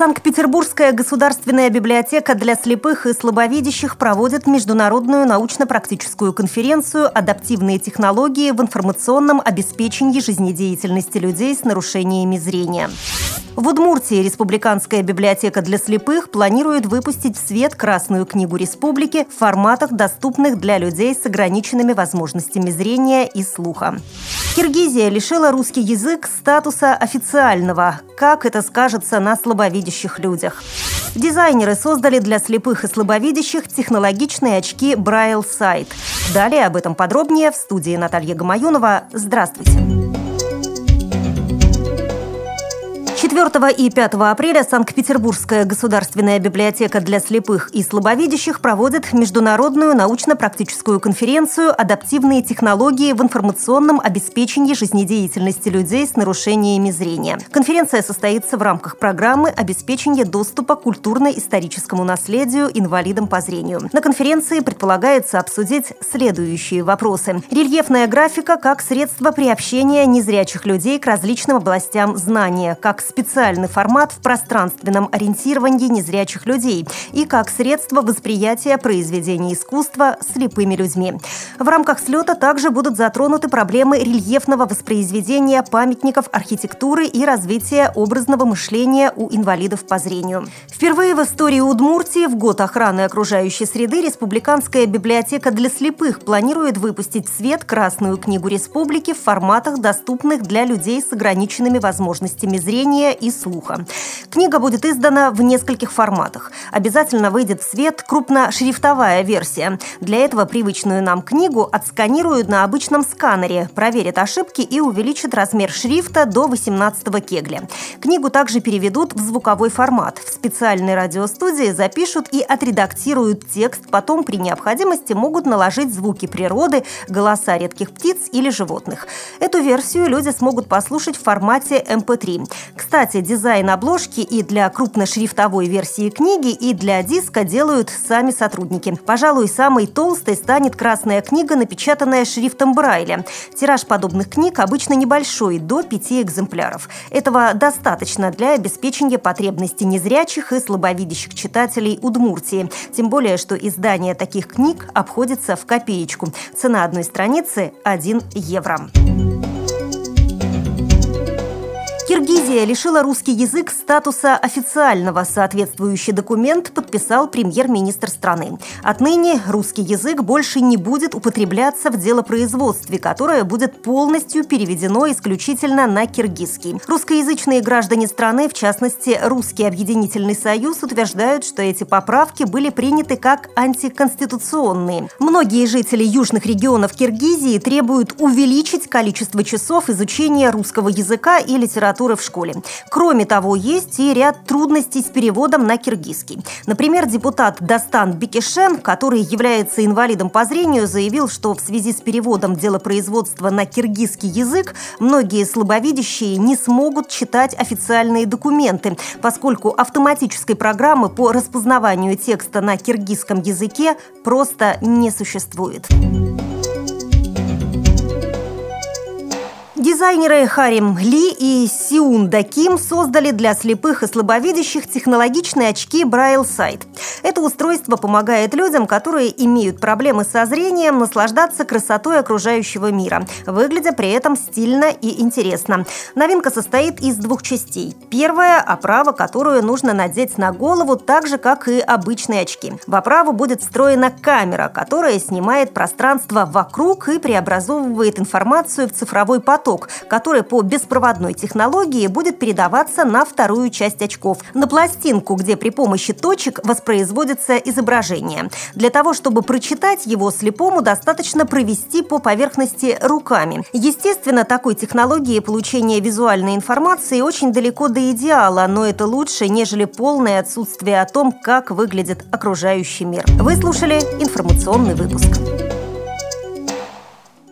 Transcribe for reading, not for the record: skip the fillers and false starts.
Санкт-Петербургская государственная библиотека для слепых и слабовидящих проводит международную научно-практическую конференцию «Адаптивные технологии в информационном обеспечении жизнедеятельности людей с нарушениями зрения». В Удмуртии Республиканская библиотека для слепых планирует выпустить в свет Красную книгу республики в форматах, доступных для людей с ограниченными возможностями зрения и слуха. Киргизия лишила русский язык статуса официального. Как это скажется на слабовидящих людях? Дизайнеры создали для слепых и слабовидящих технологичные очки Braille Sight. Далее об этом подробнее в студии Наталья Гамаюнова. Здравствуйте! 4 и 5 апреля Санкт-Петербургская государственная библиотека для слепых и слабовидящих проводит международную научно-практическую конференцию «Адаптивные технологии в информационном обеспечении жизнедеятельности людей с нарушениями зрения». Конференция состоится в рамках программы «Обеспечение доступа к культурно-историческому наследию инвалидам по зрению». На конференции предполагается обсудить следующие вопросы. Рельефная графика как средство приобщения незрячих людей к различным областям знания, как специальный формат в пространственном ориентировании незрячих людей и как средство восприятия произведений искусства слепыми людьми. В рамках слета также будут затронуты проблемы рельефного воспроизведения памятников архитектуры и развития образного мышления у инвалидов по зрению. Впервые в истории Удмуртии в год охраны окружающей среды Республиканская библиотека для слепых планирует выпустить в свет Красную книгу республики в форматах, доступных для людей с ограниченными возможностями зрения и слуха. Книга будет издана в нескольких форматах. Обязательно выйдет в свет крупношрифтовая версия. Для этого привычную нам книгу отсканируют на обычном сканере, проверят ошибки и увеличат размер шрифта до 18 кегля. Книгу также переведут в звуковой формат. В специальной радиостудии запишут и отредактируют текст. Потом при необходимости могут наложить звуки природы, голоса редких птиц или животных. Эту версию люди смогут послушать в формате MP3. Кстати, дизайн обложки и для крупношрифтовой версии книги, и для диска делают сами сотрудники. Пожалуй, самой толстой станет Красная книга, напечатанная шрифтом Брайля. Тираж подобных книг обычно небольшой, до 5 экземпляров. Этого достаточно для обеспечения потребностей незрячих и слабовидящих читателей Удмуртии. Тем более, что издание таких книг обходится в копеечку. Цена одной страницы – 1 евро. Киргизия лишила русский язык статуса официального. Соответствующий документ подписал премьер-министр страны. Отныне русский язык больше не будет употребляться в делопроизводстве, которое будет полностью переведено исключительно на киргизский. Русскоязычные граждане страны, в частности, Русский Объединительный Союз, утверждают, что эти поправки были приняты как антиконституционные. Многие жители южных регионов Киргизии требуют увеличить количество часов изучения русского языка и литературы в школе. Кроме того, есть и ряд трудностей с переводом на киргизский. Например, депутат Дастан Бекишев, который является инвалидом по зрению, заявил, что в связи с переводом делопроизводства на киргизский язык многие слабовидящие не смогут читать официальные документы, поскольку автоматической программы по распознаванию текста на киргизском языке просто не существует. Дизайнеры Харим Ли и Сиун Даким создали для слепых и слабовидящих технологичные очки Braille Sight. Это устройство помогает людям, которые имеют проблемы со зрением, наслаждаться красотой окружающего мира, выглядя при этом стильно и интересно. Новинка состоит из двух частей. Первая – оправа, которую нужно надеть на голову, так же, как и обычные очки. В оправу будет встроена камера, которая снимает пространство вокруг и преобразовывает информацию в цифровой поток, который по беспроводной технологии будет передаваться на вторую часть очков, на пластинку, где при помощи точек воспроизводится изображение. Для того, чтобы прочитать его, слепому достаточно провести по поверхности руками. Естественно, такой технологии получения визуальной информации очень далеко до идеала, но это лучше, нежели полное отсутствие о том, как выглядит окружающий мир. Вы слушали информационный выпуск.